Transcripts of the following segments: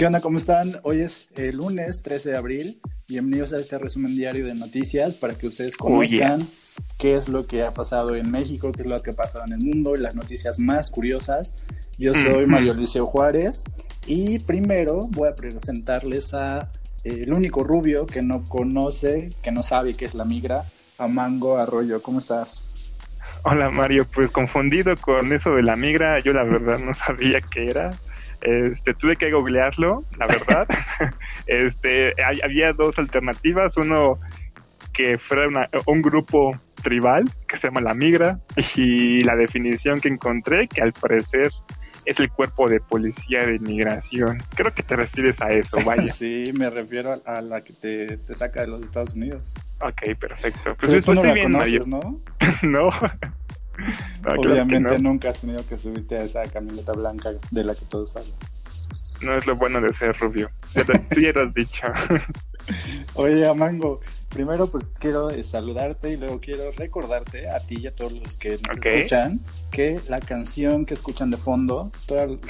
¿Qué onda? ¿Cómo están? Hoy es el lunes 13 de abril. Bienvenidos a este resumen diario de noticias para que ustedes conozcan qué es lo que ha pasado en México, qué es lo que ha pasado en el mundo, las noticias más curiosas. Yo soy Mario Liceo Juárez y primero voy a presentarles a el único rubio que no conoce, que no sabe qué es la migra, Amango Arroyo. ¿Cómo estás? Hola Mario, pues confundido con eso de la migra, yo la verdad no sabía qué era. Tuve que googlearlo, la verdad. Había dos alternativas, uno que fuera un grupo tribal que se llama la migra, y la definición que encontré, que al parecer es el cuerpo de policía de migración. Creo que te refieres a eso, vaya. Sí, me refiero a la que te saca de los Estados Unidos. Ok, perfecto. Pues tú no la conoces, ¿no? No. No, obviamente claro no. Nunca has tenido que subirte a esa camioneta blanca de la que todos hablan. No es lo bueno de ser rubio. Tú ya lo has dicho. Oye, Amango, primero pues quiero saludarte y luego quiero recordarte a ti y a todos los que nos escuchan que la canción que escuchan de fondo,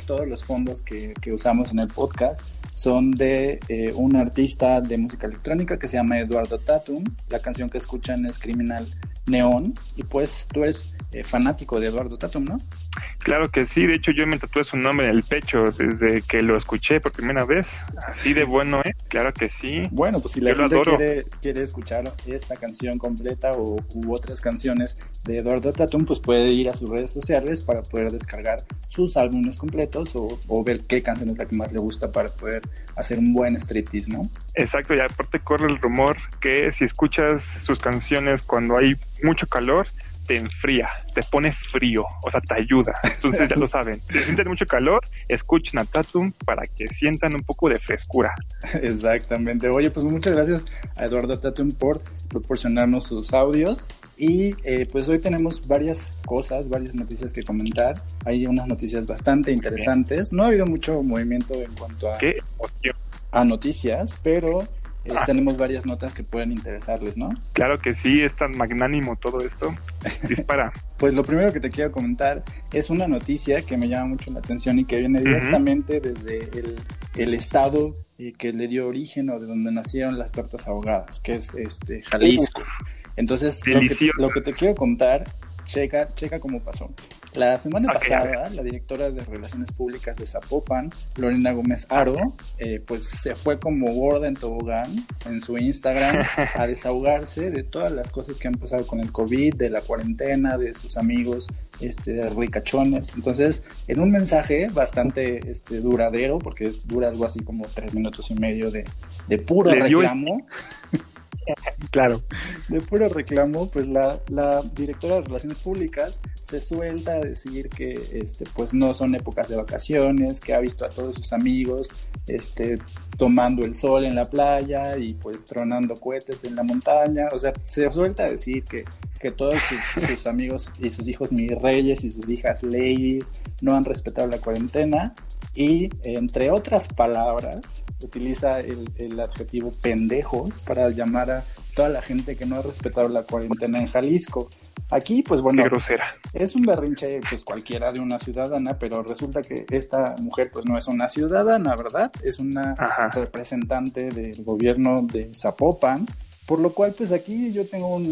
todos los fondos que usamos en el podcast son de un artista de música electrónica que se llama Eduardo Tatum. La canción que escuchan es Criminal Neón, y pues tú eres fanático de Eduardo Tatum, ¿no? Claro que sí, de hecho yo me tatué su nombre en el pecho desde que lo escuché por primera vez. Así de bueno, claro que sí. Bueno, pues si la gente quiere escuchar esta canción completa u otras canciones de Eduardo Tatum, pues puede ir a sus redes sociales para poder descargar sus álbumes completos o ver qué canción es la que más le gusta para poder hacer un buen striptease, ¿no? Exacto, y aparte corre el rumor que si escuchas sus canciones cuando hay mucho calor, te enfría, te pone frío, o sea, te ayuda. Entonces ya lo saben, si sienten mucho calor, escuchen a Tatum para que sientan un poco de frescura. Exactamente. Oye, pues muchas gracias a Eduardo Tatum por proporcionarnos sus audios y pues hoy tenemos varias noticias que comentar. Hay unas noticias bastante interesantes. No ha habido mucho movimiento en cuanto a noticias, pero tenemos varias notas que pueden interesarles, ¿no? Claro que sí, es tan magnánimo todo esto. Dispara. Pues lo primero que te quiero comentar es una noticia que me llama mucho la atención y que viene directamente desde el estado que le dio origen o de donde nacieron las tortas ahogadas, que es Jalisco. Entonces, lo que te quiero contar, checa cómo pasó. La semana pasada, la directora de Relaciones Públicas de Zapopan, Lorena Gómez Haro, pues se fue como gorda en tobogán en su Instagram a desahogarse de todas las cosas que han pasado con el COVID, de la cuarentena, de sus amigos ricachones. Entonces, en un mensaje bastante duradero, porque dura algo así como 3 minutos y medio de puro reclamo. Claro. De puro reclamo, pues la directora de Relaciones Públicas se suelta a decir que pues no son épocas de vacaciones, que ha visto a todos sus amigos tomando el sol en la playa y pues tronando cohetes en la montaña. O sea, se suelta a decir que todos sus amigos y sus hijos mis reyes y sus hijas ladies no han respetado la cuarentena. Y entre otras palabras utiliza el adjetivo pendejos para llamar a toda la gente que no ha respetado la cuarentena en Jalisco. Aquí, pues bueno, es un berrinche pues cualquiera de una ciudadana, pero resulta que esta mujer pues no es una ciudadana, ¿verdad? Es una representante del gobierno de Zapopan, por lo cual pues aquí yo tengo un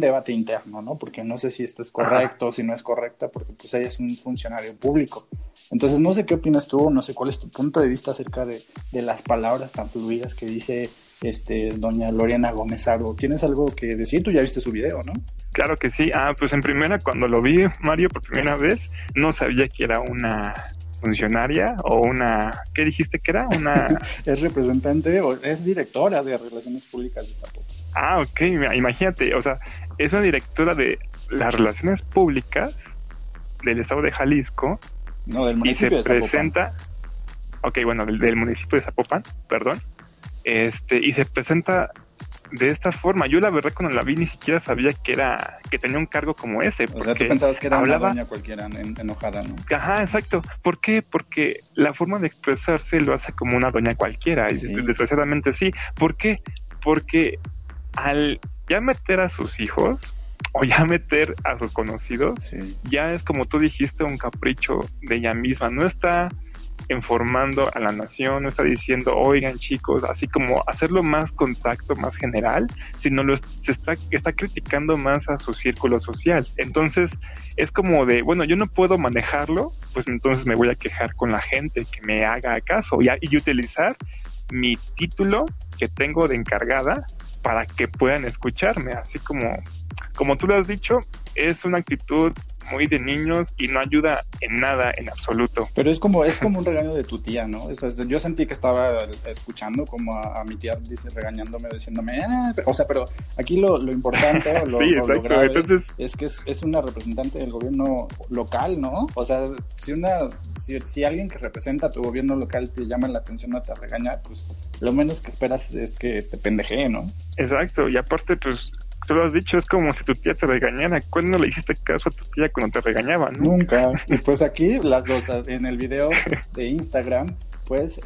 debate interno, ¿no? Porque no sé si esto es correcto o si no es correcta, porque pues ella es un funcionario público. Entonces no sé qué opinas tú, no sé cuál es tu punto de vista acerca de las palabras tan fluidas que dice doña Lorena Gómez Haro. ¿Tienes algo que decir? Tú ya viste su video, ¿no? Claro que sí. Pues en primera, cuando lo vi, Mario, por primera vez, no sabía que era una funcionaria o una... ¿Qué dijiste que era? Una... Es representante o es directora de Relaciones Públicas de Zapopan. Ok, imagínate, o sea, es una directora de las Relaciones Públicas del estado de Jalisco. No, del municipio de Zapopan. Y se presenta, del municipio de Zapopan, perdón, y se presenta de esta forma. Yo la verdad cuando la vi ni siquiera sabía que tenía un cargo como ese. O sea, tú pensabas que era una doña cualquiera enojada, ¿no? Ajá, exacto. ¿Por qué? Porque la forma de expresarse lo hace como una doña cualquiera. Sí. Y desgraciadamente sí. ¿Por qué? Porque al ya meter a sus hijos o ya meter a sus conocidos, ya es como tú dijiste, un capricho de ella misma. No está informando a la nación, no está diciendo, oigan chicos, así como hacerlo más contacto, más general, sino se está criticando más a su círculo social. Entonces es como de, bueno, yo no puedo manejarlo, pues entonces me voy a quejar con la gente que me haga caso y utilizar mi título que tengo de encargada para que puedan escucharme, así como tú lo has dicho, es una actitud muy de niños y no ayuda en nada, en absoluto. Pero es como un regaño de tu tía, ¿no? O sea, yo sentí que estaba escuchando como a mi tía regañándome, diciéndome, pero aquí lo importante, lo grave, entonces es que es una representante del gobierno local, ¿no? O sea, si alguien que representa a tu gobierno local te llama la atención o te regaña, pues lo menos que esperas es que te pendejee, ¿no? Exacto, y aparte, pues tú lo has dicho, es como si tu tía te regañara. ¿Cuándo le hiciste caso a tu tía cuando te regañaba? Nunca. Y pues aquí, las dos, en el video de Instagram, pues,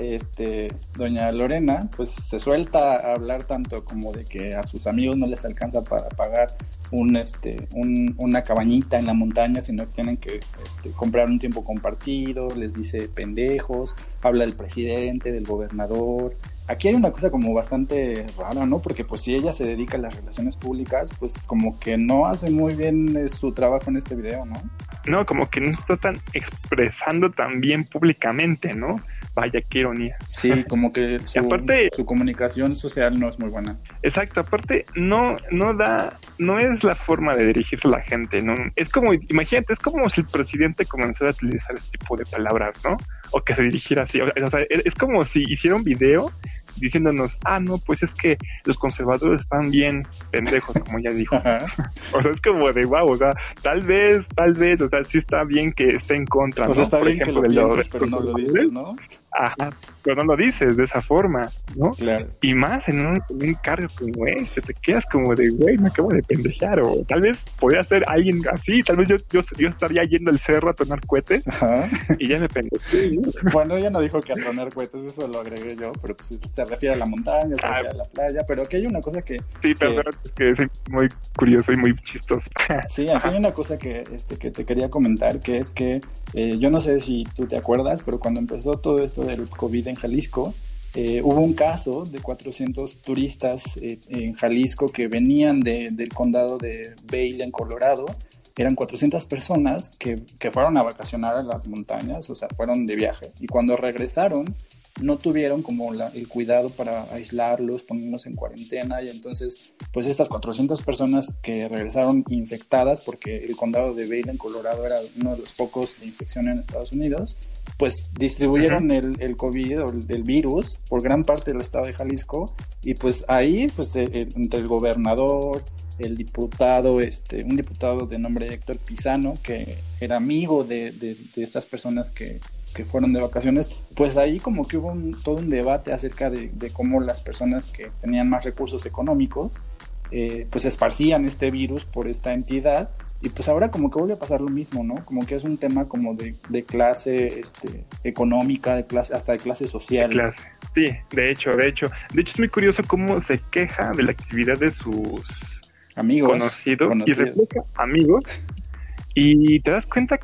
doña Lorena, pues, se suelta a hablar tanto como de que a sus amigos no les alcanza para pagar una cabañita en la montaña, sino que tienen que comprar un tiempo compartido, les dice pendejos, habla del presidente, del gobernador. Aquí hay una cosa como bastante rara, ¿no? Porque pues si ella se dedica a las relaciones públicas, pues como que no hace muy bien su trabajo en este video, ¿no? No, como que no está tan expresando tan bien públicamente, ¿no? Vaya, qué ironía. Sí, como que su comunicación social no es muy buena. Exacto, aparte no es la forma de dirigirse a la gente, ¿no? Es como, imagínate, es como si el presidente comenzara a utilizar ese tipo de palabras, ¿no? O que se dirigiera así, o sea, es como si hiciera un video diciéndonos, no, pues es que los conservadores están bien pendejos, como ya dijo. O sea, es como de wow, o sea, tal vez, o sea, sí está bien que esté en contra, o sea, ¿no? Está por bien ejemplo, que lo pienses, pero no lo dices, ¿no? Ajá, pero no lo dices de esa forma, ¿no? Claro. Y más en un cargo como este, te quedas como de, güey, me acabo de pendejar, o tal vez podría ser alguien así, tal vez yo estaría yendo al cerro a tronar cohetes. Ajá. Y ya me pendejé, ¿no? Bueno, ella no dijo que a tronar cohetes, eso lo agregué yo, pero pues se refiere a la montaña, se refiere a la playa, pero aquí hay una cosa que... Sí, pero es que soy muy curioso y muy chistoso. Sí, aquí hay una cosa que te quería comentar, que es que yo no sé si tú te acuerdas, pero cuando empezó todo esto del COVID en Jalisco, hubo un caso de 400 turistas en Jalisco que venían del condado de Vail en Colorado. Eran 400 personas que fueron a vacacionar a las montañas, o sea, fueron de viaje. Y cuando regresaron, no tuvieron como el cuidado para aislarlos, ponerlos en cuarentena. Y entonces, pues estas 400 personas que regresaron infectadas, porque el condado de Vail en Colorado era uno de los focos de infección en Estados Unidos, pues distribuyeron el COVID o el virus por gran parte del estado de Jalisco. Y pues ahí, pues entre el gobernador, el diputado, un diputado de nombre Héctor Pizano, que era amigo de estas personas que fueron de vacaciones, pues ahí como que hubo todo un debate acerca de cómo las personas que tenían más recursos económicos pues esparcían este virus por esta entidad. Y pues ahora como que vuelve a pasar lo mismo, ¿no? Como que es un tema como de clase económica, de clase, hasta de clase social. De clase. Sí, de hecho es muy curioso cómo se queja de la actividad de sus amigos, conocidos. Y replica amigos, y te das cuenta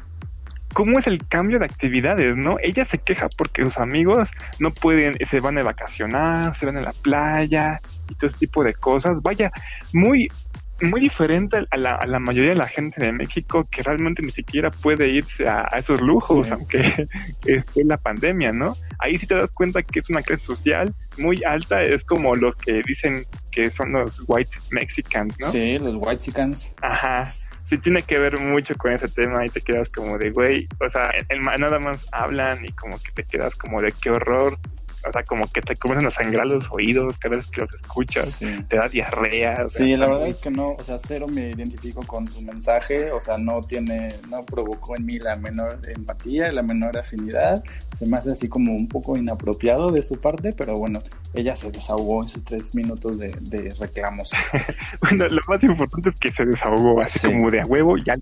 cómo es el cambio de actividades, ¿no? Ella se queja porque sus amigos no pueden, se van a vacacionar, se van a la playa y todo ese tipo de cosas. Vaya, muy... muy diferente a la mayoría de la gente de México, que realmente ni siquiera puede irse a esos lujos, sí, aunque esté la pandemia, ¿no? Ahí sí te das cuenta que es una clase social muy alta, es como los que dicen que son los white Mexicans, ¿no? Sí, los white chicans. Ajá, sí tiene que ver mucho con ese tema, y te quedas como de, güey, o sea, nada más hablan y como que te quedas como de qué horror. O sea, como que te comienzan a sangrar los oídos cada vez que los escuchas, sí, te da diarrea. Sí, la verdad es que no, o sea, cero me identifico con su mensaje, o sea, no provocó en mí la menor empatía, la menor afinidad, se me hace así como un poco inapropiado de su parte, pero bueno, ella se desahogó en sus 3 minutos de reclamos. Bueno, lo más importante es que se desahogó, así sí, como de a huevo, ya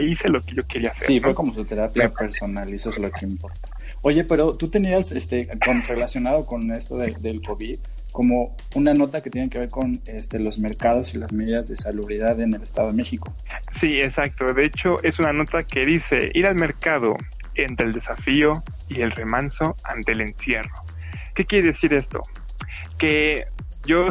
hice lo que yo quería hacer. Sí, ¿no? Fue como su terapia personal, y eso es lo que importa. Oye, pero tú tenías, relacionado con esto del COVID, como una nota que tiene que ver con los mercados y las medidas de salubridad en el Estado de México. Sí, exacto. De hecho, es una nota que dice, ir al mercado entre el desafío, y el remanso ante el encierro. ¿Qué quiere decir esto? Que yo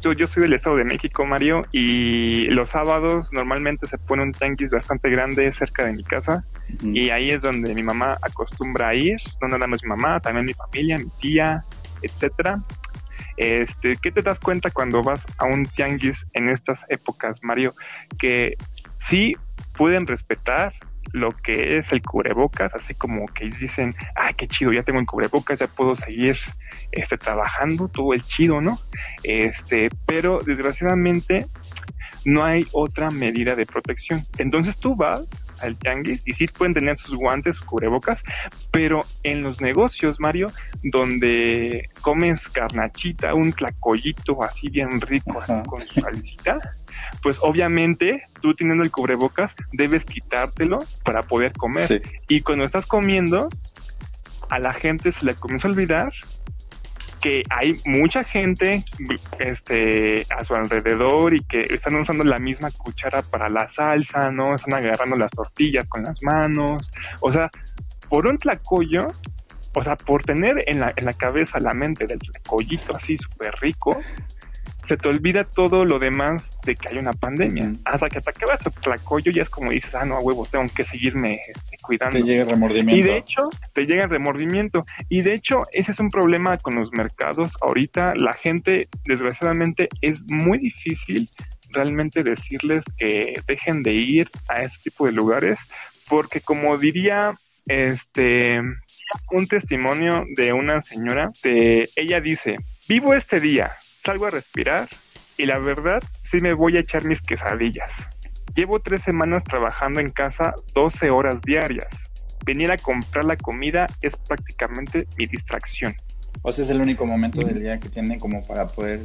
soy del Estado de México, Mario, y los sábados normalmente se pone un tianguis bastante grande cerca de mi casa, y ahí es donde mi mamá acostumbra ir, no nada más mi mamá, también mi familia, mi tía, etcétera. ¿Qué te das cuenta cuando vas a un tianguis en estas épocas, Mario? Que sí pueden respetar lo que es el cubrebocas, así como que dicen, ah, qué chido, ya tengo el cubrebocas, ya puedo seguir trabajando, todo es chido, ¿no? Pero desgraciadamente no hay otra medida de protección. Entonces tú vas al tianguis y sí pueden tener sus guantes, sus cubrebocas, pero en los negocios, Mario, donde comes carnachita, un tlacoyito así bien rico, así con salsita, pues obviamente tú teniendo el cubrebocas debes quitártelo para poder comer. Sí. Y cuando estás comiendo, a la gente se le comienza a olvidar que hay mucha gente a su alrededor y que están usando la misma cuchara para la salsa, ¿no? Están agarrando las tortillas con las manos. O sea, por un tlacoyo, o sea, por tener en la cabeza la mente del tlacoyito así súper rico, se te olvida todo lo demás de que hay una pandemia. Hasta que te acabas el tlacoyo ya es como dices, ah, no, a huevo, tengo que seguirme cuidando. Te llega el remordimiento. Y de hecho, ese es un problema con los mercados. Ahorita la gente, desgraciadamente, es muy difícil realmente decirles que dejen de ir a este tipo de lugares. Porque como diría, un testimonio de una señora, ella dice, vivo este día, salgo a respirar y la verdad sí me voy a echar mis quesadillas. Llevo 3 semanas trabajando en casa 12 horas diarias. Venir a comprar la comida es prácticamente mi distracción. O sea, es el único momento del día que tienen como para poder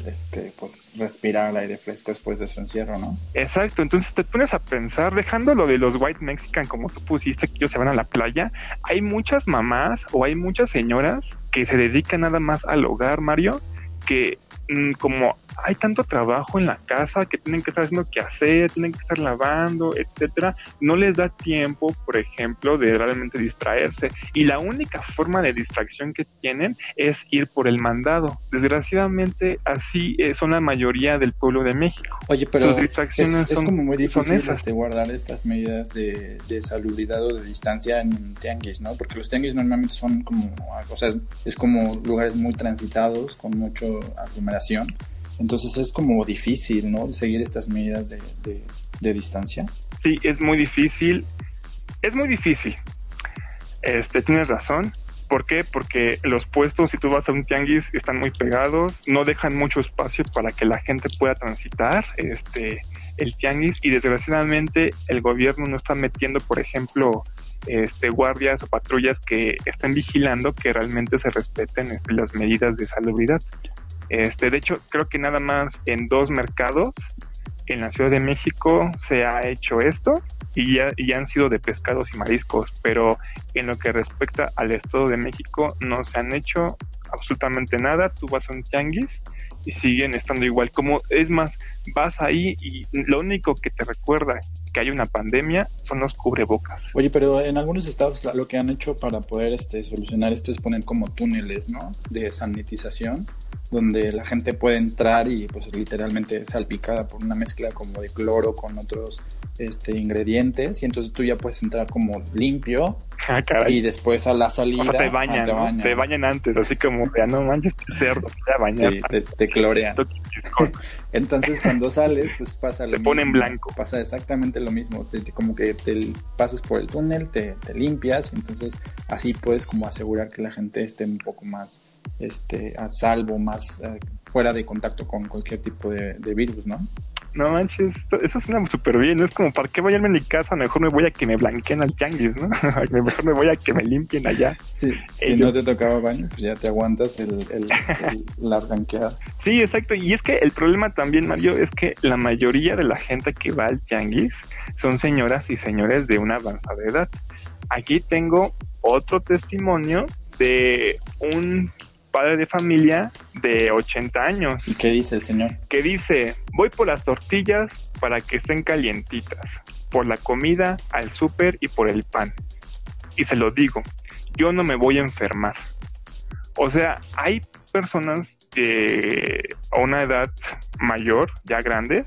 respirar el aire fresco después de su encierro, ¿no? Exacto, entonces te pones a pensar, dejando lo de los white mexican como tú pusiste, que ellos se van a la playa, hay muchas mamás o hay muchas señoras que se dedican nada más al hogar, Mario, que como hay tanto trabajo en la casa que tienen que estar haciendo qué hacer, tienen que estar lavando, etcétera, no les da tiempo, por ejemplo, de realmente distraerse, y la única forma de distracción que tienen es ir por el mandado. Desgraciadamente así son la mayoría del pueblo de México. Oye, pero sus distracciones es como muy difícil guardar estas medidas de salubridad o de distancia en tianguis, ¿no? Porque los tianguis normalmente son como, o sea, es como lugares muy transitados con mucho aglomeración. Entonces es como difícil, ¿no? Seguir estas medidas de distancia. Sí, es muy difícil. Tienes razón. ¿Por qué? Porque los puestos, si tú vas a un tianguis, están muy pegados, no dejan mucho espacio para que la gente pueda transitar el tianguis, y desgraciadamente el gobierno no está metiendo, por ejemplo, guardias o patrullas que estén vigilando que realmente se respeten las medidas de salubridad. De hecho, creo que nada más en 2 mercados en la Ciudad de México se ha hecho esto, y ya han sido de pescados y mariscos, pero en lo que respecta al Estado de México no se han hecho absolutamente nada. Tú vas a un tianguis y siguen estando igual. Como es más, vas ahí y lo único que te recuerda que hay una pandemia son los cubrebocas. Oye, pero en algunos estados lo que han hecho para poder solucionar esto es poner como túneles, ¿no?, de sanitización, donde la gente puede entrar y pues literalmente salpicada por una mezcla como de cloro con otros ingredientes, y entonces tú ya puedes entrar como limpio. Ah, caray. Y después a la salida, o sea, te bañan, ¿no? Te bañan antes, así como ya no manches, cerdo, te voy a bañar. Sí, te clorean. Entonces cuando sales pues pasa lo mismo. Te ponen blanco. Pasa exactamente lo mismo, como que te pasas por el túnel, te limpias, entonces así puedes como asegurar que la gente esté un poco más a salvo, más fuera de contacto con cualquier tipo de virus, ¿no? No manches, eso suena súper bien. Es como, ¿para qué vayarme a mi casa? Mejor me voy a que me blanqueen al tianguis, ¿no? Mejor me voy a que me limpien allá. Sí, si no te tocaba baño, pues ya te aguantas la blanqueada. Sí, exacto. Y es que el problema también, Mario, es que la mayoría de la gente que va al tianguis son señoras y señores de una avanzada edad. Aquí tengo otro testimonio de un padre de familia de 80 años. ¿Y qué dice el señor? Que dice, voy por las tortillas para que estén calientitas, por la comida, al súper y por el pan. Y se lo digo, yo no me voy a enfermar. O sea, hay personas a una edad mayor, ya grandes,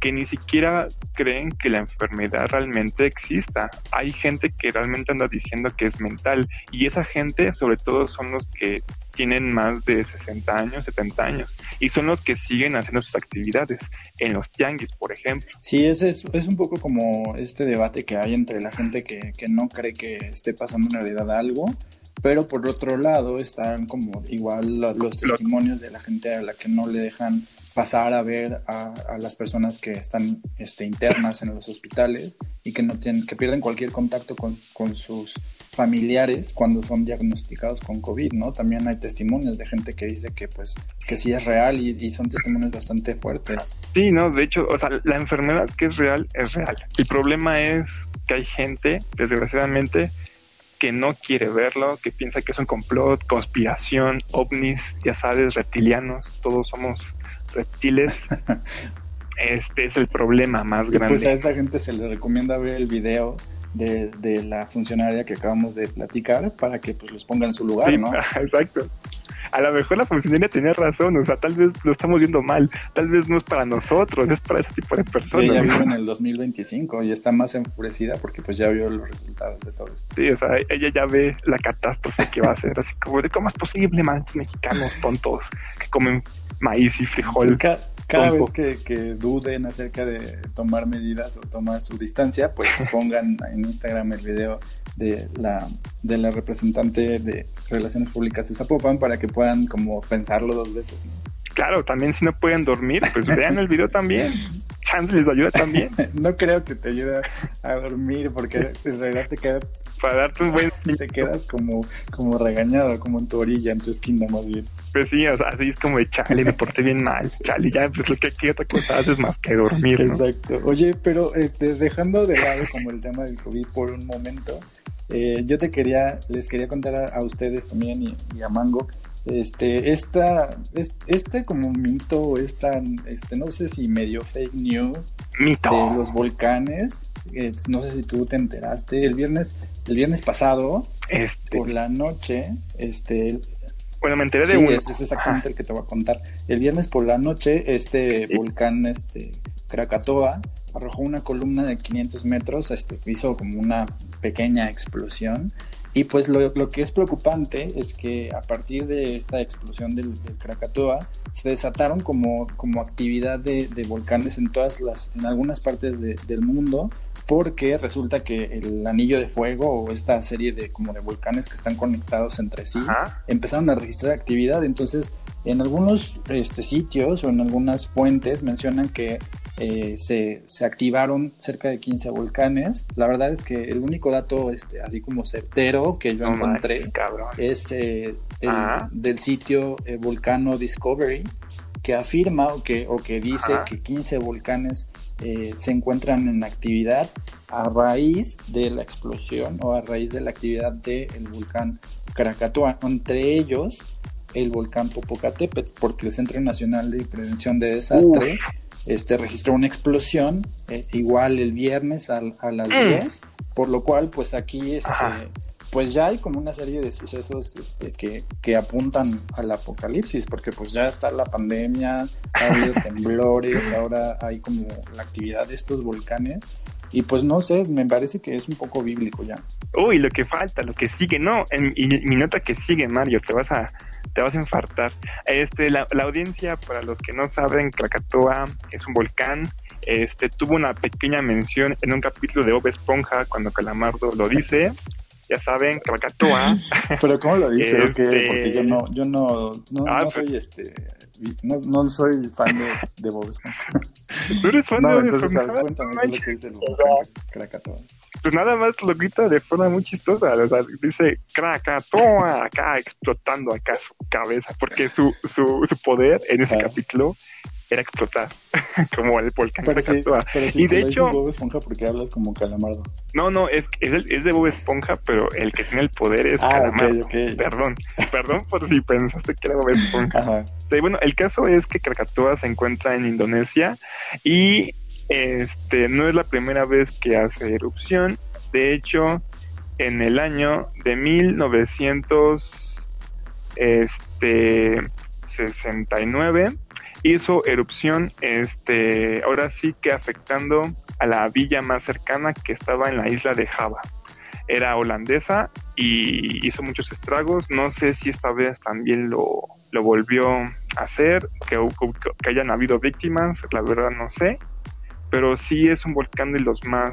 que ni siquiera creen que la enfermedad realmente exista. Hay gente que realmente anda diciendo que es mental, y esa gente sobre todo son los que tienen más de 60 años, 70 años, y son los que siguen haciendo sus actividades en los tianguis, por ejemplo. Sí, ese es un poco como este debate que hay entre la gente que no cree que esté pasando en realidad algo, pero por otro lado están como igual los testimonios de la gente a la que no le dejan pasar a ver a las personas que están internas en los hospitales y que no tienen, que pierden cualquier contacto con sus familiares cuando son diagnosticados con COVID, ¿no? También hay testimonios de gente que dice que pues que sí es real, y son testimonios bastante fuertes. Sí, no, de hecho, o sea, la enfermedad que es real es real. El problema es que hay gente, desgraciadamente, que no quiere verlo, que piensa que es un complot, conspiración, ovnis, ya sabes, reptilianos, todos somos reptiles. Este es el problema más grande. Pues a esta gente se le recomienda ver el video de la funcionaria que acabamos de platicar para que pues los ponga en su lugar, sí, ¿no? Exacto. A lo mejor la funcionaria tenía razón, o sea, tal vez lo estamos viendo mal, tal vez no es para nosotros, es para ese tipo de personas. Ella vive en el 2025 y está más enfurecida porque pues ya vio los resultados de todo esto. Sí, o sea, ella ya ve la catástrofe que va a ser, así como de cómo es posible, más mexicanos tontos que comen maíz y frijol. Pues cada vez que duden acerca de tomar medidas o tomar su distancia, pues pongan en Instagram el video de la representante de Relaciones Públicas de Zapopan para que puedan como pensarlo dos veces, ¿no? Claro, también si no pueden dormir, pues vean el video también. Chance les ayuda también. No creo que te ayude a dormir porque en realidad te queda... Para darte un buen... Te quedas como regañado, como en tu orilla, en tu esquina más bien. Pues sí, o sea, así es como de chale, me porté bien mal, chale, ya pues lo que aquí otra cosa haces más que dormir, ¿no? Exacto. Oye, pero dejando de lado como el tema del COVID por un momento, yo les quería contar a ustedes también y a Mango, como mito, no sé si medio fake news mito de los volcanes. No sé si tú te enteraste el viernes pasado por la noche. Bueno, me enteré de uno. Sí, es exactamente el que te voy a contar. El viernes por la noche volcán Krakatoa arrojó una columna de 500 metros, hizo como una pequeña explosión. Y pues lo que es preocupante es que a partir de esta explosión del Krakatoa se desataron como actividad de volcanes en algunas partes del mundo, porque resulta que el anillo de fuego o esta serie de volcanes que están conectados entre sí, ajá, empezaron a registrar actividad. Entonces en algunos sitios o en algunas fuentes mencionan que se activaron cerca de 15 volcanes. La verdad es que el único dato así como certero que yo encontré es del sitio Volcano Discovery, que afirma o que dice, ajá, que 15 volcanes se encuentran en actividad a raíz de la explosión o a raíz de la actividad del volcán Krakatoa, entre ellos el volcán Popocatépetl, porque el Centro Nacional de Prevención de Desastres registró una explosión igual el viernes a las 10, por lo cual pues aquí pues ya hay como una serie de sucesos que apuntan al apocalipsis, porque pues ya está la pandemia, ha habido temblores, ahora hay como la actividad de estos volcanes. Y pues no sé, me parece que es un poco bíblico ya. Uy, lo que falta, lo que sigue, no, mi nota que sigue, Mario, te vas a infartar. La audiencia, para los que no saben, Krakatoa es un volcán. Tuvo una pequeña mención en un capítulo de Bob Esponja cuando Calamardo lo dice. Ya saben, Krakatoa. ¿Pero cómo lo dice? Porque yo no soy fan de Bob Esponja. ¿Tú eres fan de Bob Esponja? No, entonces, cuéntame lo que dice el Krakatoa. Pues nada más lo grita de forma muy chistosa, o sea, dice Krakatoa, acá explotando acá su cabeza, porque su poder en ese capítulo era explotar, como el volcán Krakatoa. Sí, y de hecho, Bob Esponja, porque hablas como Calamardo. No, es de Bob Esponja, pero el que tiene el poder es Calamardo. Okay. Perdón por si pensaste que era Bob Esponja. Ajá. Sí, bueno, el caso es que Krakatoa se encuentra en Indonesia y no es la primera vez que hace erupción. De hecho, en el año de 1969 hizo erupción, ahora sí que afectando a la villa más cercana que estaba en la isla de Java. Era holandesa y hizo muchos estragos. No sé si esta vez también lo volvió a hacer, que hayan habido víctimas, la verdad no sé, pero sí es un volcán de los más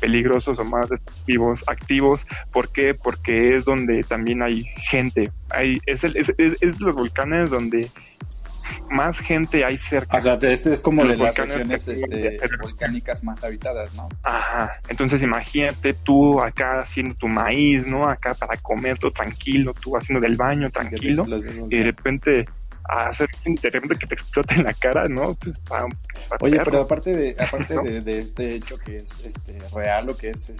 peligrosos o más destructivos activos. ¿Por qué? Porque es donde también hay gente, es los volcanes donde más gente hay cerca. O sea, es como de las regiones volcánicas más habitadas, ¿no? Ajá. Entonces imagínate tú acá haciendo tu maíz, ¿no? Acá para comerlo tranquilo, tú haciendo del baño tranquilo, y de repente que te explote en la cara, ¿no? Pues oye, perro. Pero aparte de este hecho que es real, o que es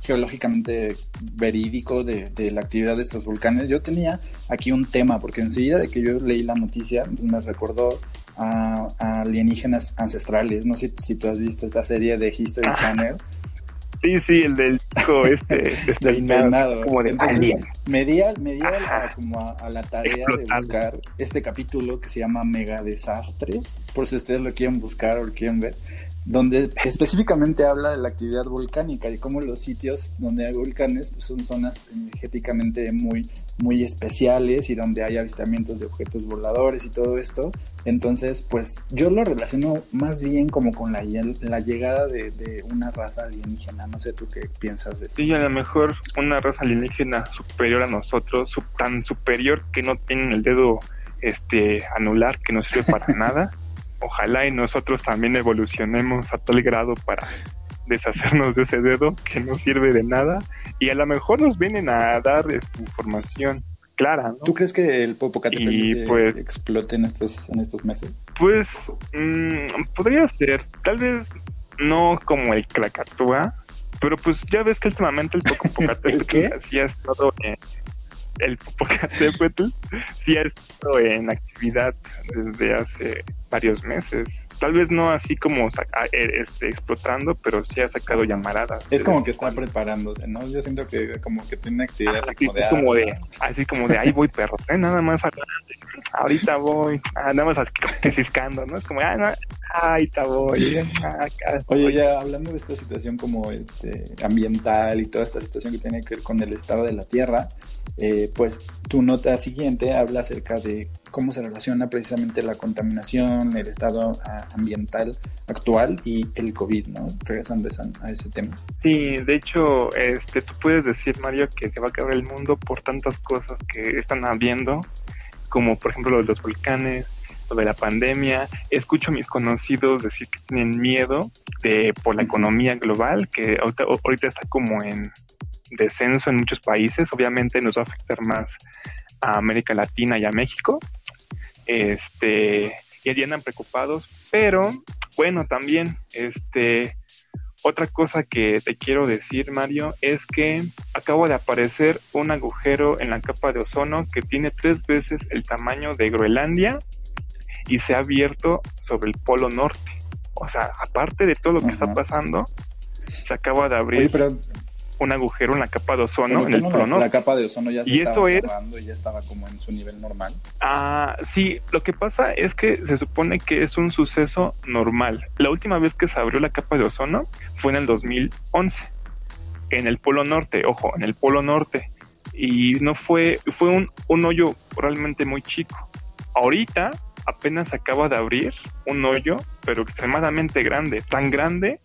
geológicamente verídico de la actividad de estos volcanes, yo tenía aquí un tema, porque enseguida de que yo leí la noticia me recordó a Alienígenas Ancestrales. No sé si tú has visto esta serie de History Channel. Sí, el del chico despeinado, como de alien. Me di a la tarea de buscar este capítulo que se llama Mega Desastres, por si ustedes lo quieren buscar o lo quieren ver, donde específicamente habla de la actividad volcánica y cómo los sitios donde hay volcanes pues son zonas energéticamente muy, muy especiales y donde hay avistamientos de objetos voladores y todo esto. Entonces, pues yo lo relaciono más bien como con la llegada de una raza alienígena. No sé tú qué piensas de eso. Sí, a lo mejor una raza alienígena superior a nosotros, tan superior que no tienen el dedo anular, que no sirve para nada. Ojalá y nosotros también evolucionemos a tal grado para deshacernos de ese dedo que no sirve de nada, y a lo mejor nos vienen a dar información clara, ¿no? ¿Tú crees que el Popocatépetl explote en estos meses? Pues podría ser, tal vez no como el Krakatoa, pero pues ya ves que últimamente el Popocatépetl sí ha estado en... El Popocatépetl sí ha estado en actividad desde hace varios meses. Tal vez no así como explotando, pero sí ha sacado llamaradas. Es como que está preparándose, ¿no? Yo siento que como que tiene actividad así como de ahí voy, perro, nada más ahorita voy, nada más ciscando, ¿no? Es como, ahorita voy. Oye, ya hablando de esta situación como ambiental y toda esta situación que tiene que ver con el estado de la tierra, pues tu nota siguiente habla acerca de cómo se relaciona precisamente la contaminación, el estado ambiental actual y el COVID, ¿no? Regresando a ese tema. Sí, de hecho, tú puedes decir, Mario, que se va a acabar el mundo por tantas cosas que están habiendo, como por ejemplo lo de los volcanes, lo de la pandemia. Escucho a mis conocidos decir que tienen miedo por la economía global, que ahorita está como en descenso en muchos países. Obviamente nos va a afectar más a América Latina y a México, y andan preocupados. Pero bueno, también otra cosa que te quiero decir, Mario, es que acaba de aparecer un agujero en la capa de ozono que tiene 3 veces el tamaño de Groenlandia y se ha abierto sobre el Polo Norte. O sea, aparte de todo lo que está pasando, se acaba de abrir un agujero en la capa de ozono, en el Polo Norte. La capa de ozono ya se estaba cerrando y ya estaba como en su nivel normal. Ah, sí, lo que pasa es que se supone que es un suceso normal. La última vez que se abrió la capa de ozono fue en el 2011, en el Polo Norte, ojo, en el Polo Norte, y no fue un hoyo realmente muy chico. Ahorita apenas acaba de abrir un hoyo, pero extremadamente grande, tan grande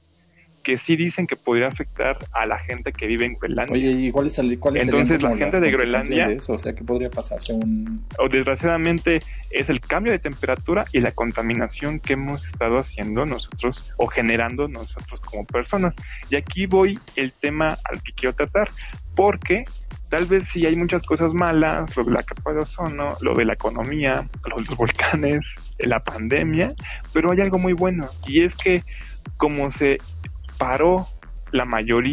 que sí dicen que podría afectar a la gente que vive en Groenlandia. Oye, ¿y cuál es entonces la gente de Groenlandia? De eso, o sea, ¿qué podría pasar según...? O desgraciadamente es el cambio de temperatura y la contaminación que hemos estado haciendo nosotros o generando nosotros como personas. Y aquí voy el tema al que quiero tratar, porque tal vez sí hay muchas cosas malas, lo de la capa de ozono, lo de la economía, los volcanes, la pandemia, pero hay algo muy bueno, y es que como se paró la mayor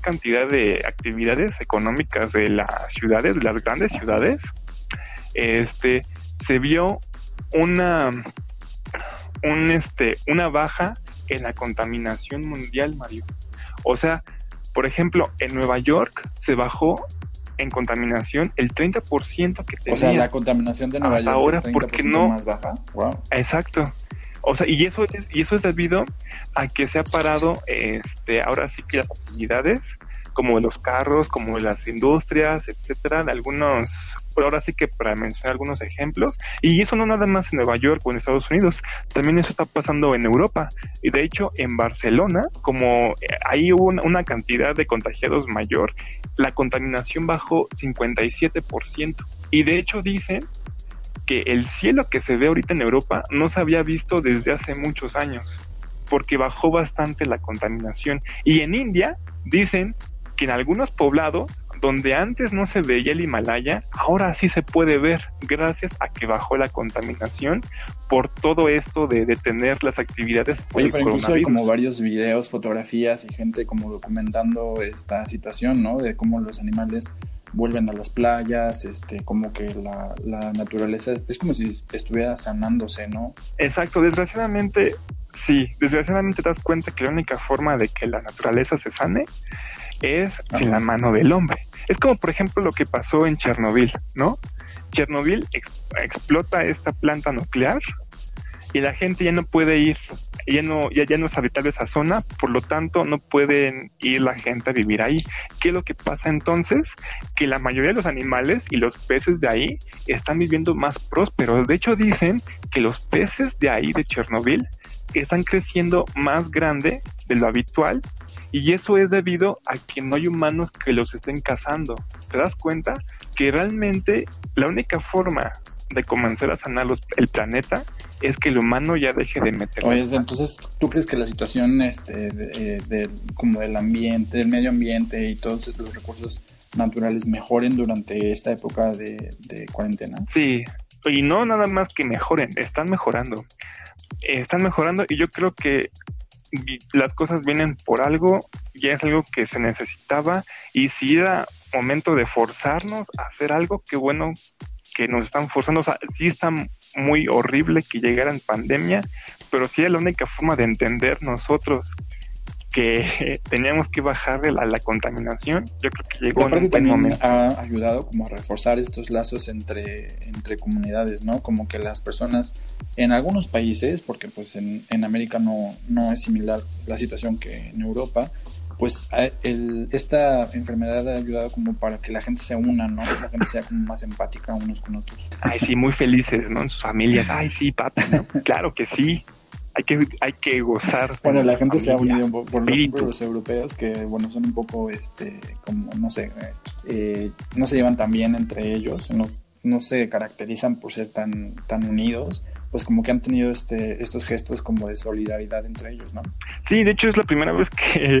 cantidad de actividades económicas de las ciudades, de las grandes ciudades, se vio una baja en la contaminación mundial, Mario. O sea, Por ejemplo, en Nueva York se bajó en contaminación el 30% que tenía. O sea, la contaminación de Nueva York ahora es 30% porque no, más baja. Wow. Exacto. O sea, y eso es debido a que se ha parado ahora sí que las actividades, como los carros, como las industrias, etcétera, ahora sí que para mencionar algunos ejemplos, y eso no nada más en Nueva York o en Estados Unidos, también eso está pasando en Europa, y de hecho en Barcelona, como ahí hubo una cantidad de contagiados mayor, la contaminación bajó 57%, y de hecho dicen que el cielo que se ve ahorita en Europa no se había visto desde hace muchos años, porque bajó bastante la contaminación, y en India dicen que en algunos poblados donde antes no se veía el Himalaya, ahora sí se puede ver, gracias a que bajó la contaminación por todo esto de detener las actividades por el coronavirus. Oye, pero incluso hay como varios videos, fotografías y gente como documentando esta situación, ¿no? De cómo los animales vuelven a las playas, como que la naturaleza es como si estuviera sanándose, ¿no? Exacto, desgraciadamente, sí, desgraciadamente te das cuenta que la única forma de que la naturaleza se sane es sin la mano del hombre. Es como, por ejemplo, lo que pasó en Chernobyl, ¿no? Chernobyl explota esta planta nuclear y la gente ya no puede ir, ya no es habitable esa zona, por lo tanto no pueden ir la gente a vivir ahí. ¿Qué es lo que pasa entonces? Que la mayoría de los animales y los peces de ahí están viviendo más prósperos. De hecho, dicen que los peces de ahí, de Chernobyl, están creciendo más grande de lo habitual, y eso es debido a que no hay humanos que los estén cazando. ¿Te das cuenta? Que realmente la única forma de comenzar a sanar el planeta es que el humano ya deje de meter. Oye, entonces, ¿tú crees que la situación como del ambiente, del medio ambiente y todos los recursos naturales mejoren durante esta época de cuarentena? Sí, y no nada más que mejoren, están mejorando y yo creo que las cosas vienen por algo, ya es algo que se necesitaba, y si era momento de forzarnos a hacer algo, qué bueno que nos están forzando. O sea, sí está muy horrible que llegara en pandemia, pero sí es la única forma de entender nosotros que teníamos que bajarle a la contaminación. Yo creo que llegó en un buen momento. Ha ayudado como a reforzar estos lazos entre comunidades, ¿no? Como que las personas en algunos países, porque pues en América no es similar la situación que en Europa, pues esta enfermedad ha ayudado como para que la gente se una, ¿no? Que la gente sea como más empática unos con otros. Ay, sí, muy felices, ¿no? En sus familias. Ay, sí, papi, ¿no? Claro que sí. Hay que gozar. Bueno, la gente se ha unido por ejemplo, los europeos, que bueno, son un poco como no sé, no se llevan tan bien entre ellos, no se caracterizan por ser tan unidos, pues como que han tenido estos gestos como de solidaridad entre ellos, ¿no? Sí, de hecho es la primera vez que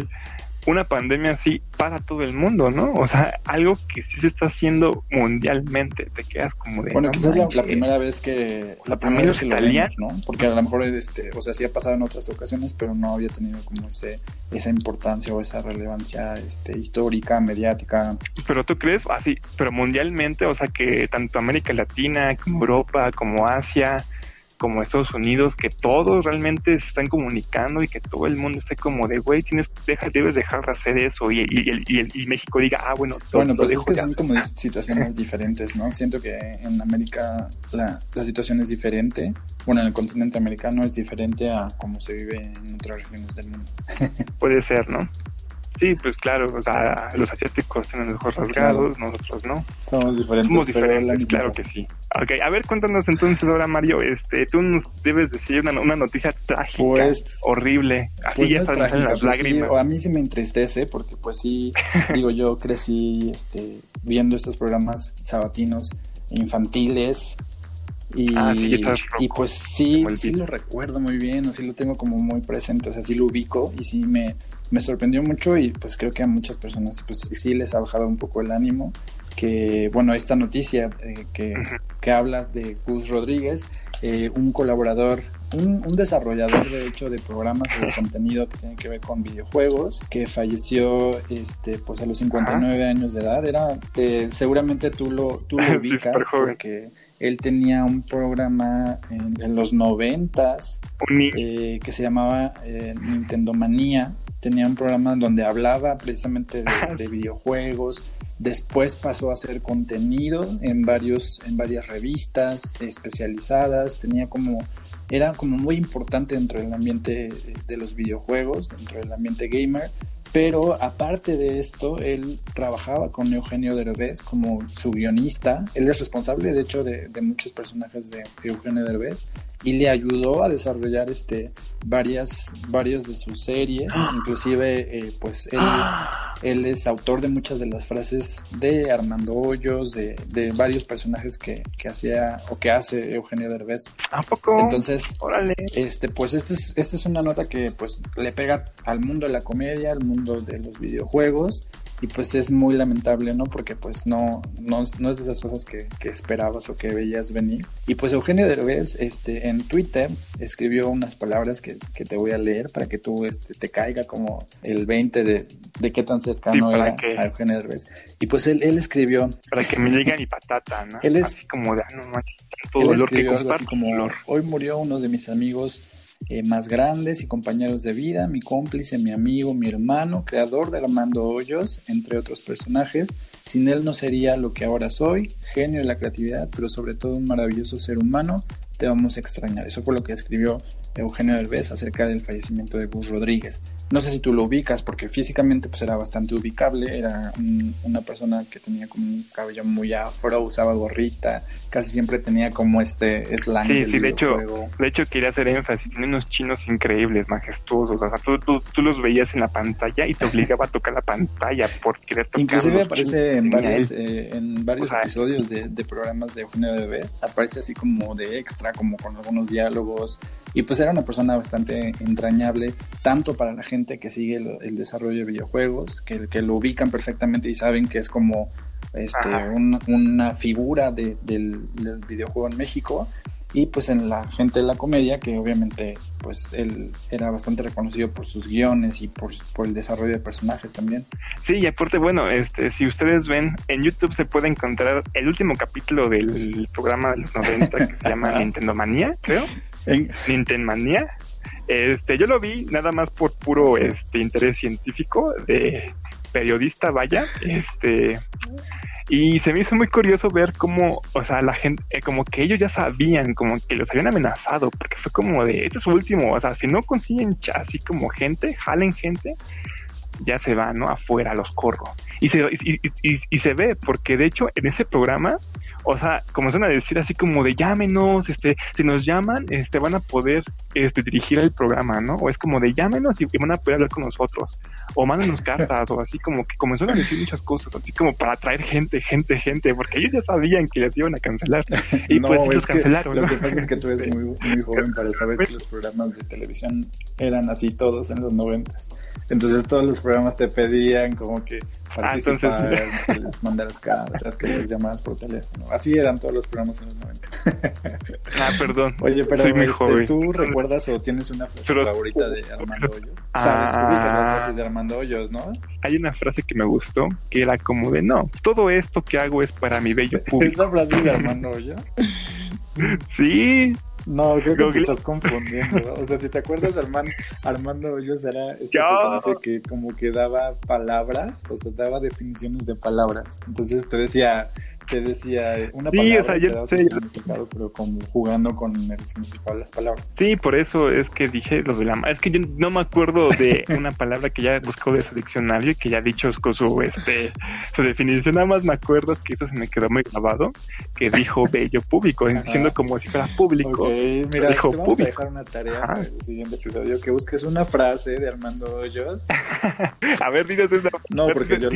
una pandemia así para todo el mundo, ¿no? O sea, algo que sí se está haciendo mundialmente, te quedas como de... Bueno, quizás la primera vez que... La primera vez que lo vemos, ¿no? Porque a lo mejor, o sea, sí ha pasado en otras ocasiones, pero no había tenido como esa importancia o esa relevancia histórica, mediática. Pero tú crees, así, pero mundialmente, o sea, que tanto América Latina, como Europa, como Asia, como Estados Unidos, que todos realmente se están comunicando y que todo el mundo esté como de, güey, debes dejar de hacer eso, y México diga, bueno, pues es que son como situaciones diferentes, ¿no? Siento que en América la situación es diferente, bueno, en el continente americano es diferente a cómo se vive en otras regiones del mundo. Puede ser, ¿no? Sí, pues claro, o sea, los asiáticos tienen los ojos rasgados, nosotros no. Somos diferentes, claro que sí. Okay, a ver, cuéntanos entonces ahora, Mario, tú nos debes decir una noticia trágica, pues, horrible, así pues ya no están trágica, las lágrimas. Sí, a mí sí me entristece porque pues sí, digo, yo crecí viendo estos programas sabatinos infantiles. Y pues sí lo recuerdo muy bien, o sí lo tengo como muy presente, o sea, sí lo ubico y sí me sorprendió mucho, y pues creo que a muchas personas pues sí les ha bajado un poco el ánimo, que bueno, esta noticia que hablas de Gus Rodríguez, un colaborador, un desarrollador de hecho de programas o de contenido que tiene que ver con videojuegos, que falleció pues a los 59 años de edad. Seguramente tú lo ubicas porque Él tenía un programa en los 90s que se llamaba Nintendomanía. Tenía un programa donde hablaba precisamente de videojuegos. Después pasó a hacer contenido en varias revistas especializadas. Era como muy importante dentro del ambiente de los videojuegos, dentro del ambiente gamer. Pero aparte de esto, él trabajaba con Eugenio Derbez como su guionista. Él es responsable, de hecho, de muchos personajes de Eugenio Derbez, y le ayudó a desarrollar varias de sus series. Inclusive, pues él es autor de muchas de las frases de Armando Hoyos, de varios personajes que hacía o que hace Eugenio Derbez. ¿A poco? Entonces, órale. Pues esta es una nota que pues le pega al mundo de la comedia, al mundo de los videojuegos, y pues es muy lamentable, ¿no? Porque pues no es de esas cosas que esperabas o que veías venir. Y pues Eugenio Derbez en Twitter escribió unas palabras que te voy a leer para que tú te caiga como el 20 de qué tan cercano era a Eugenio Derbez. Y pues él escribió... Para que me llegue mi patata, ¿no? Él es... Así como, no manches, tanto dolor escribió que algo así como, dolor. Hoy murió uno de mis amigos... más grandes y compañeros de vida, mi cómplice, mi amigo, mi hermano, creador de Armando Hoyos, entre otros personajes. Sin él no sería lo que ahora soy, genio de la creatividad, pero sobre todo un maravilloso ser humano. Te vamos a extrañar. Eso fue lo que escribió Eugenio Derbez acerca del fallecimiento de Gus Rodríguez. No sé si tú lo ubicas, porque físicamente pues era bastante ubicable. Era una persona que tenía como un cabello muy afro, usaba gorrita, casi siempre tenía como slang. Sí, de hecho quería hacer énfasis, tiene unos chinos increíbles, majestuosos. O sea, tú los veías en la pantalla y te obligaba a tocar la pantalla por querer tocar. Inclusive aparece en varios episodios de programas de Eugenio Derbez, aparece así como de extra, como con algunos diálogos, y pues era una persona bastante entrañable, tanto para la gente que sigue el desarrollo de videojuegos, que lo ubican perfectamente y saben que es como una figura del videojuego en México, y pues en la gente de la comedia, que obviamente pues él era bastante reconocido por sus guiones y por el desarrollo de personajes también. Sí, y aparte, bueno, si ustedes ven, en YouTube se puede encontrar el último capítulo del programa de los 90 que se llama Nintendomanía, creo. Nintendomanía. Yo lo vi nada más por puro interés científico de periodista, vaya, y se me hizo muy curioso ver cómo, o sea, la gente, como que ellos ya sabían, como que los habían amenazado, porque fue como de, este es su último, o sea, si no consiguen así como jalen gente, ya se van, ¿no? Afuera, los corro. Y se ve, porque de hecho en ese programa, o sea, comenzaron a decir así como de llámenos, si nos llaman, van a poder dirigir el programa, ¿no? O es como de llámenos y van a poder hablar con nosotros, o mándanos cartas, o así como que comenzaron a decir muchas cosas, así como para atraer gente, porque ellos ya sabían que les iban a cancelar, y no, pues ellos cancelaron, ¿no? Lo que pasa es que tú eres muy, muy joven para saber que los programas de televisión eran así todos en los 90s, entonces todos los programas te pedían como que participar, entonces... que les mandaras cartas, que les llamaras por teléfono. Así eran todos los programas en los 90. Ah, perdón. Oye, pero ¿tú recuerdas o tienes una frase favorita de Armando Hoyos? ¿Sabes? Ubicas las frases de Armando Hoyos, ¿no? Hay una frase que me gustó, que era como de, no, todo esto que hago es para mi bello público. ¿Esa frase es de Armando Hoyos? Sí. No, creo que te estás confundiendo, ¿no? O sea, si te acuerdas, Armando Hoyos era personaje que como que daba palabras, o sea, daba definiciones de palabras. Entonces te decía una palabra, o sea, yo sé, significado, pero como jugando con el significado de las palabras. Sí, por eso es que dije lo de la... Es que yo no me acuerdo de una palabra que ya buscó de su diccionario y que ya dicho con su definición. Nada más me acuerdo que eso se me quedó muy grabado, que dijo bello público, diciendo como si fuera público. Okay, mira, dijo te vamos público. A dejar una tarea para el siguiente episodio, que busques una frase de Armando Hoyos. A ver, dinos esa. No, porque yo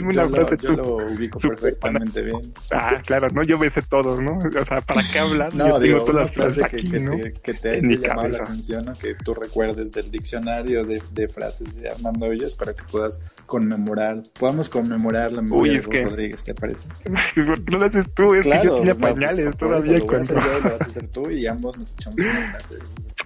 lo ubico perfectamente bien. Ah, claro, ¿no? Yo me sé todo, ¿no? O sea, ¿para qué hablar? No, yo digo todas las frases aquí, ¿no? Que te llamaba la atención, o que tú recuerdes del diccionario de frases de Armando Hoyos, para que podamos conmemorar la memoria de Gus Rodríguez, ¿te parece? No lo haces tú, es claro, que yo tenía pañales todavía. Lo vas a hacer tú y ambos nos echamos una frase.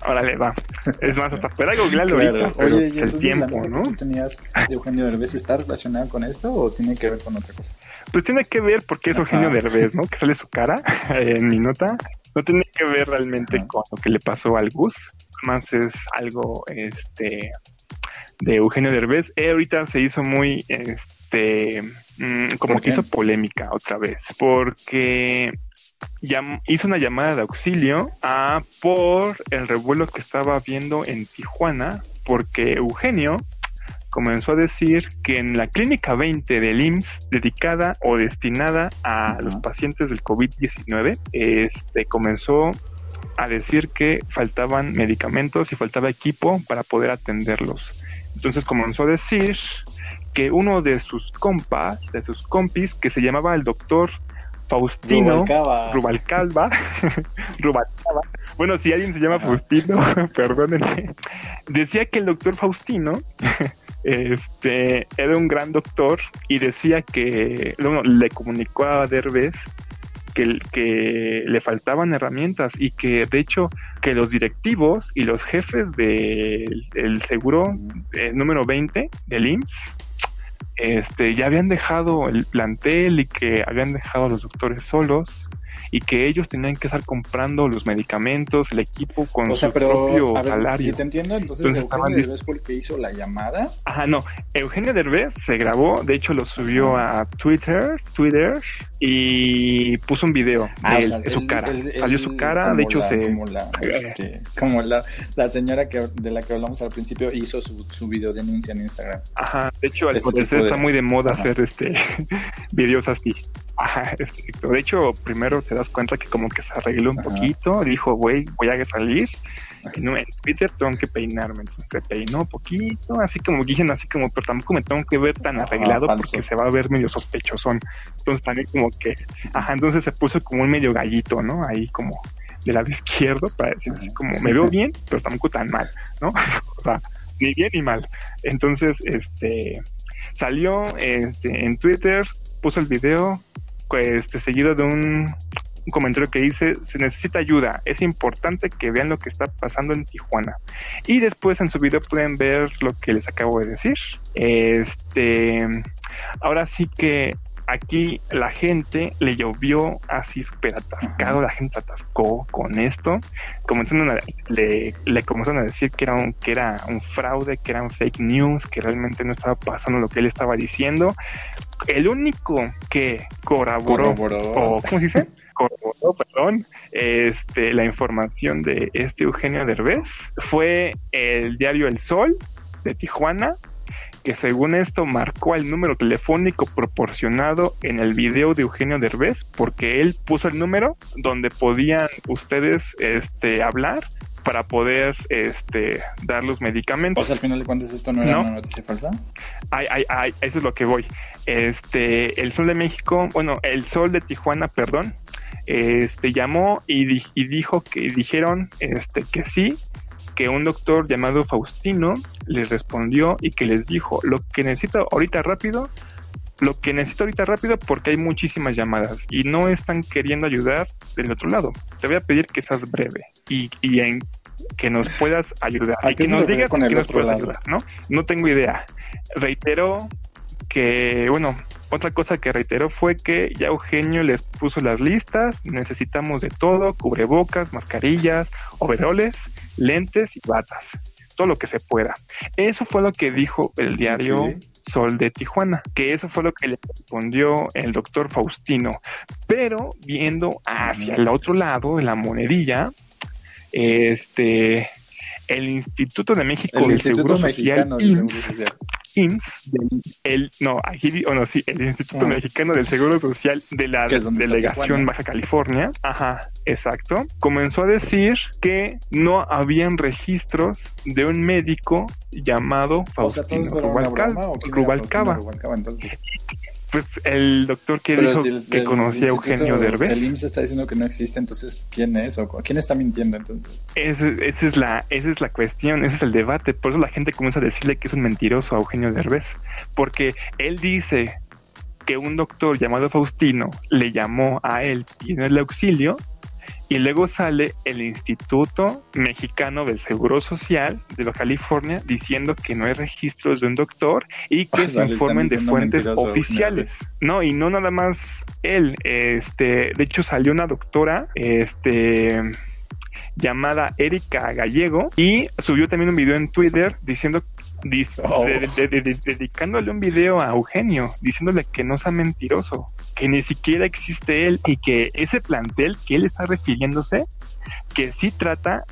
Órale, va. Es más, hasta fuera googlearlo ahorita. Oye, y entonces, el tiempo, ¿no? ¿Tú tenías de Eugenio Derbez está relacionada con esto o tiene que ver con otra cosa? Pues tiene que ver porque es Eugenio Derbez, ¿no? Que sale su cara en mi nota. No tiene que ver realmente con lo que le pasó al Gus. Más es algo de Eugenio Derbez. Ahorita se hizo muy como que hizo polémica otra vez porque hizo una llamada de auxilio por el revuelo que estaba habiendo en Tijuana, porque Eugenio comenzó a decir que en la clínica 20 del IMSS, dedicada o destinada a los pacientes del COVID-19, comenzó a decir que faltaban medicamentos y faltaba equipo para poder atenderlos. Entonces comenzó a decir que uno de sus compis, que se llamaba el doctor Faustino Rubalcaba. Bueno, si alguien se llama Faustino, perdónenme. Decía que el doctor Faustino era un gran doctor y decía que le comunicó a Derbez que le faltaban herramientas y que de hecho que los directivos y los jefes del seguro número 20 del IMSS ya habían dejado el plantel y que habían dejado a los doctores solos y que ellos tenían que estar comprando los medicamentos, el equipo con su propio salario. Si te entiendo, entonces Eugenio Derbez fue el que hizo la llamada. Ajá, no, Eugenio Derbez se grabó, de hecho lo subió a Twitter y puso un video de su cara. Salió su cara, de hecho la señora de la que hablamos al principio hizo su video denuncia en Instagram. Ajá, de hecho al contestar está muy de moda hacer videos así. Ajá, exacto. De hecho, primero te das cuenta que como que se arregló un poquito, dijo, güey, voy a salir, y no, en Twitter tengo que peinarme, entonces se peinó un poquito, pero tampoco me tengo que ver tan arreglado porque se va a ver medio sospechosón, entonces también como que, entonces se puso como un medio gallito, ¿no? Ahí como del lado izquierdo para decir así como, me veo bien, pero tampoco tan mal, ¿no? O sea, ni bien ni mal. Entonces, salió en Twitter, puso el video, seguido de un comentario que dice: se necesita ayuda, es importante que vean lo que está pasando en Tijuana. Y después en su video pueden ver lo que les acabo de decir. Ahora sí que aquí la gente le llovió así súper atascado, la gente atascó con esto. Le comenzaron a decir que era un fraude, que eran fake news, que realmente no estaba pasando lo que él estaba diciendo. El único que corroboró la información de Eugenio Derbez fue el diario El Sol de Tijuana, que según esto marcó el número telefónico proporcionado en el video de Eugenio Derbez, porque él puso el número donde podían ustedes hablar para poder dar los medicamentos. O sea, al final de cuentas esto no era una noticia falsa. Eso es lo que voy. El Sol de México, bueno, El Sol de Tijuana, perdón, llamó y dijeron que sí, que un doctor llamado Faustino les respondió y que les dijo lo que necesito ahorita rápido porque hay muchísimas llamadas y no están queriendo ayudar del otro lado. Te voy a pedir que seas breve y que nos puedas ayudar y que nos digas que nos puedas ayudar, ¿no? No tengo idea. Reiteró que, bueno, otra cosa que reiteró fue que ya Eugenio les puso las listas, necesitamos de todo, cubrebocas, mascarillas, overoles, lentes y batas, todo lo que se pueda. Eso fue lo que dijo el diario Sol de Tijuana, que eso fue lo que le respondió el doctor Faustino. Pero viendo hacia el otro lado de la monedilla, el Instituto de México del Seguro Social, el Instituto Mexicano del Seguro Social de la Delegación Baja California, comenzó a decir que no habían registros de un médico llamado Faustino Rubalcaba. Pues el doctor que dijo que conocía a Eugenio Derbez. El IMSS está diciendo que no existe, entonces ¿quién es? ¿O quién está mintiendo entonces? Esa es la cuestión, ese es el debate. Por eso la gente comienza a decirle que es un mentiroso a Eugenio Derbez, porque él dice que un doctor llamado Faustino le llamó a él pidiéndole auxilio Y luego sale el Instituto Mexicano del Seguro Social de Baja California diciendo que no hay registros de un doctor y que se informen de fuentes oficiales. No, y no nada más él. De hecho, salió una doctora, llamada Erika Gallego, y subió también un video en Twitter diciendo dedicándole un video a Eugenio, diciéndole que no sea mentiroso, que ni siquiera existe él y que ese plantel que él está refiriéndose, que sí trata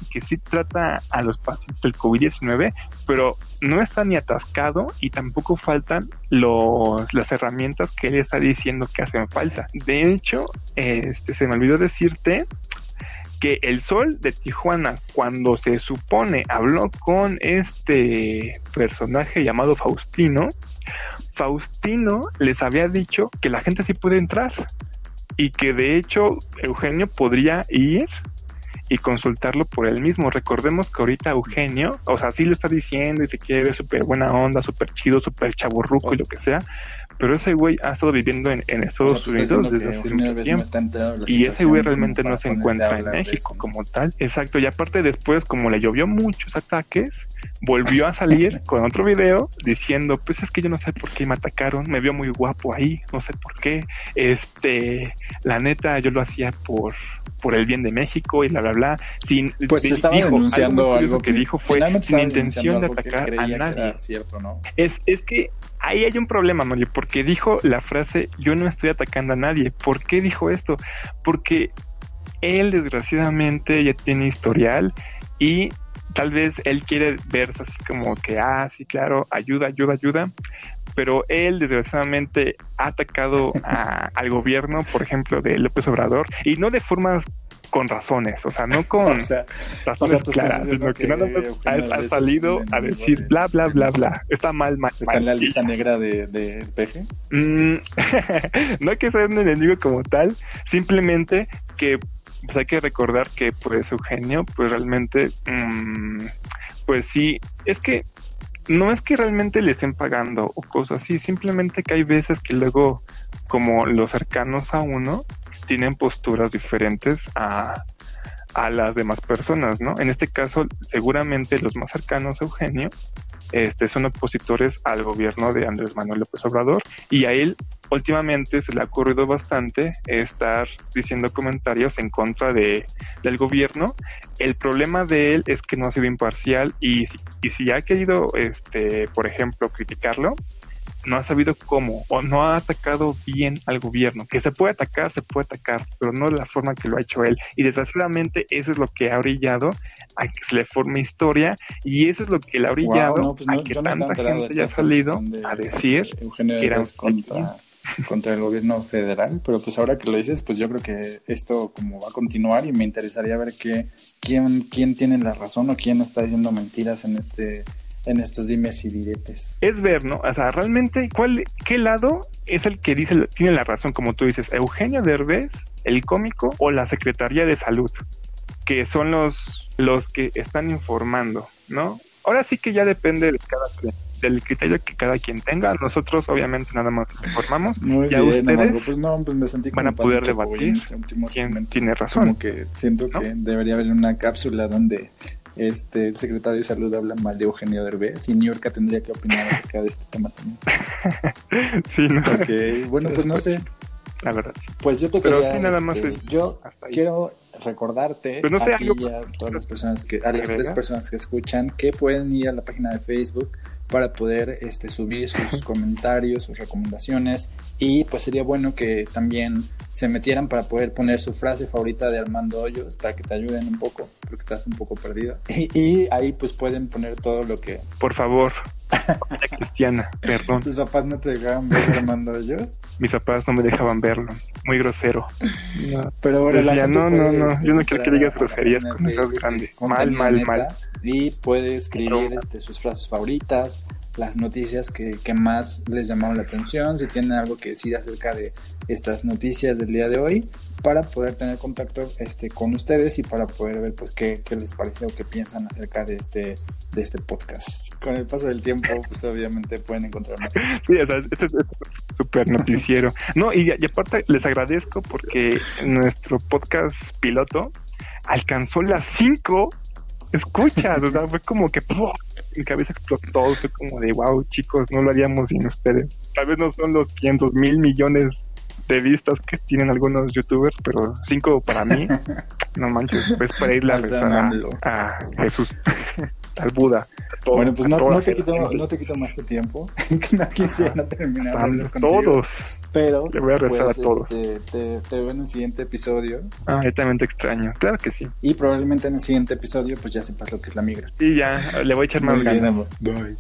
a los pacientes del COVID-19, pero no está ni atascado y tampoco faltan las herramientas que él está diciendo que hacen falta. De hecho, se me olvidó decirte que El Sol de Tijuana, cuando se supone habló con este personaje llamado Faustino les había dicho que la gente sí puede entrar y que de hecho Eugenio podría ir y consultarlo por él mismo. Recordemos que ahorita Eugenio, o sea, sí lo está diciendo y se quiere ver súper buena onda, súper chido, súper chaburruco y lo que sea, pero ese güey ha estado viviendo en Estados Unidos desde hace mucho tiempo y ese güey realmente no se encuentra en México como tal. Exacto, y aparte después, como le llovió muchos ataques, volvió a salir con otro video diciendo, pues es que yo no sé por qué me atacaron, me vio muy guapo ahí, no sé por qué, la neta yo lo hacía por el bien de México y bla bla bla. Pues estaba denunciando algo que dijo fue sin intención de atacar a nadie. Cierto, ¿no? Es que ahí hay un problema, Mario, porque dijo la frase yo no estoy atacando a nadie. ¿Por qué dijo esto? Porque él desgraciadamente ya tiene historial y tal vez él quiere verse así como que, sí, claro, ayuda, pero él desgraciadamente ha atacado al gobierno, por ejemplo, de López Obrador, y no de formas con razones, o sea, no con razones claras, sino que nada más ha salido a decir bla, bla, bla, bla, está mal. ¿Está en la lista negra de PG? No hay que ser un enemigo como tal, simplemente que pues hay que recordar que pues Eugenio pues realmente pues sí, es que no es que realmente le estén pagando o cosas así, simplemente que hay veces que luego como los cercanos a uno tienen posturas diferentes a las demás personas, ¿no? En este caso seguramente los más cercanos a Eugenio son opositores al gobierno de Andrés Manuel López Obrador, y a él últimamente se le ha ocurrido bastante estar diciendo comentarios en contra del gobierno. El problema de él es que no ha sido imparcial y si ha querido, por ejemplo, criticarlo, no ha sabido cómo, o no ha atacado bien al gobierno, que se puede atacar, pero no de la forma que lo ha hecho él, y desgraciadamente eso es lo que ha orillado a que se le forme historia, y eso es lo que le ha orillado a que tanta gente haya salido a decir que era contra el gobierno federal. Pero pues ahora que lo dices, pues yo creo que esto como va a continuar y me interesaría ver quién tiene la razón o quién está diciendo mentiras en estos dimes y diretes. Es ver, ¿no? O sea, realmente, ¿qué lado es el que dice tiene la razón? Como tú dices, Eugenio Derbez, el cómico, o la Secretaría de Salud, que son los que están informando, ¿no? Ahora sí que ya depende del criterio que cada quien tenga. Nosotros obviamente nada más informamos. Muy ya bien, ustedes Amango, pues me sentí van a poder debatir quién tiene razón. Como que siento que debería haber una cápsula donde el secretario de Salud habla mal de Eugenio Derbez y New York tendría que opinar acerca de este tema también. Sí, ¿no? Okay. Bueno, pues no sé. La verdad. Pues yo te quería... Pero sí, nada más yo quiero recordarte no sé, a las tres personas que escuchan que pueden ir a la página de Facebook para poder subir sus comentarios, sus recomendaciones, y pues sería bueno que también se metieran para poder poner su frase favorita de Armando Hoyos para que te ayuden un poco, porque estás un poco perdido, y ahí pues pueden poner todo lo que... Por favor, Cristiana, perdón. ¿Tus papás no te dejaban ver Armando Hoyos? Mis papás no me dejaban verlo, muy grosero. No, pero bueno, la gente yo no quiero que digas groserías con esas grandes. Mal. Y puede escribir sus frases favoritas, las noticias que más les llamaron la atención, si tienen algo que decir acerca de estas noticias del día de hoy, para poder tener contacto con ustedes y para poder ver pues qué les parece o qué piensan acerca de este podcast. Con el paso del tiempo, pues obviamente pueden encontrar más. Sí, o sea, este es súper noticiero. No, y aparte les agradezco porque nuestro podcast piloto alcanzó las 5 escuchas, o sea, fue como que ¡pum! Mi cabeza explotó, fue como de wow, chicos, no lo haríamos sin ustedes. Tal vez no son los 500,000,000,000 de vistas que tienen algunos youtubers, pero 5 para mí, no manches, pues para irle a Jesús, al Buda. Todo, bueno, pues no te quito más tu tiempo, no quisiera terminar contigo, pero le voy a rezar pues, a todos. Te veo en el siguiente episodio. Ah, yo también te extraño, claro que sí. Y probablemente en el siguiente episodio pues ya sepas lo que es la migra. Sí, ya, le voy a echar más ganas. Bye.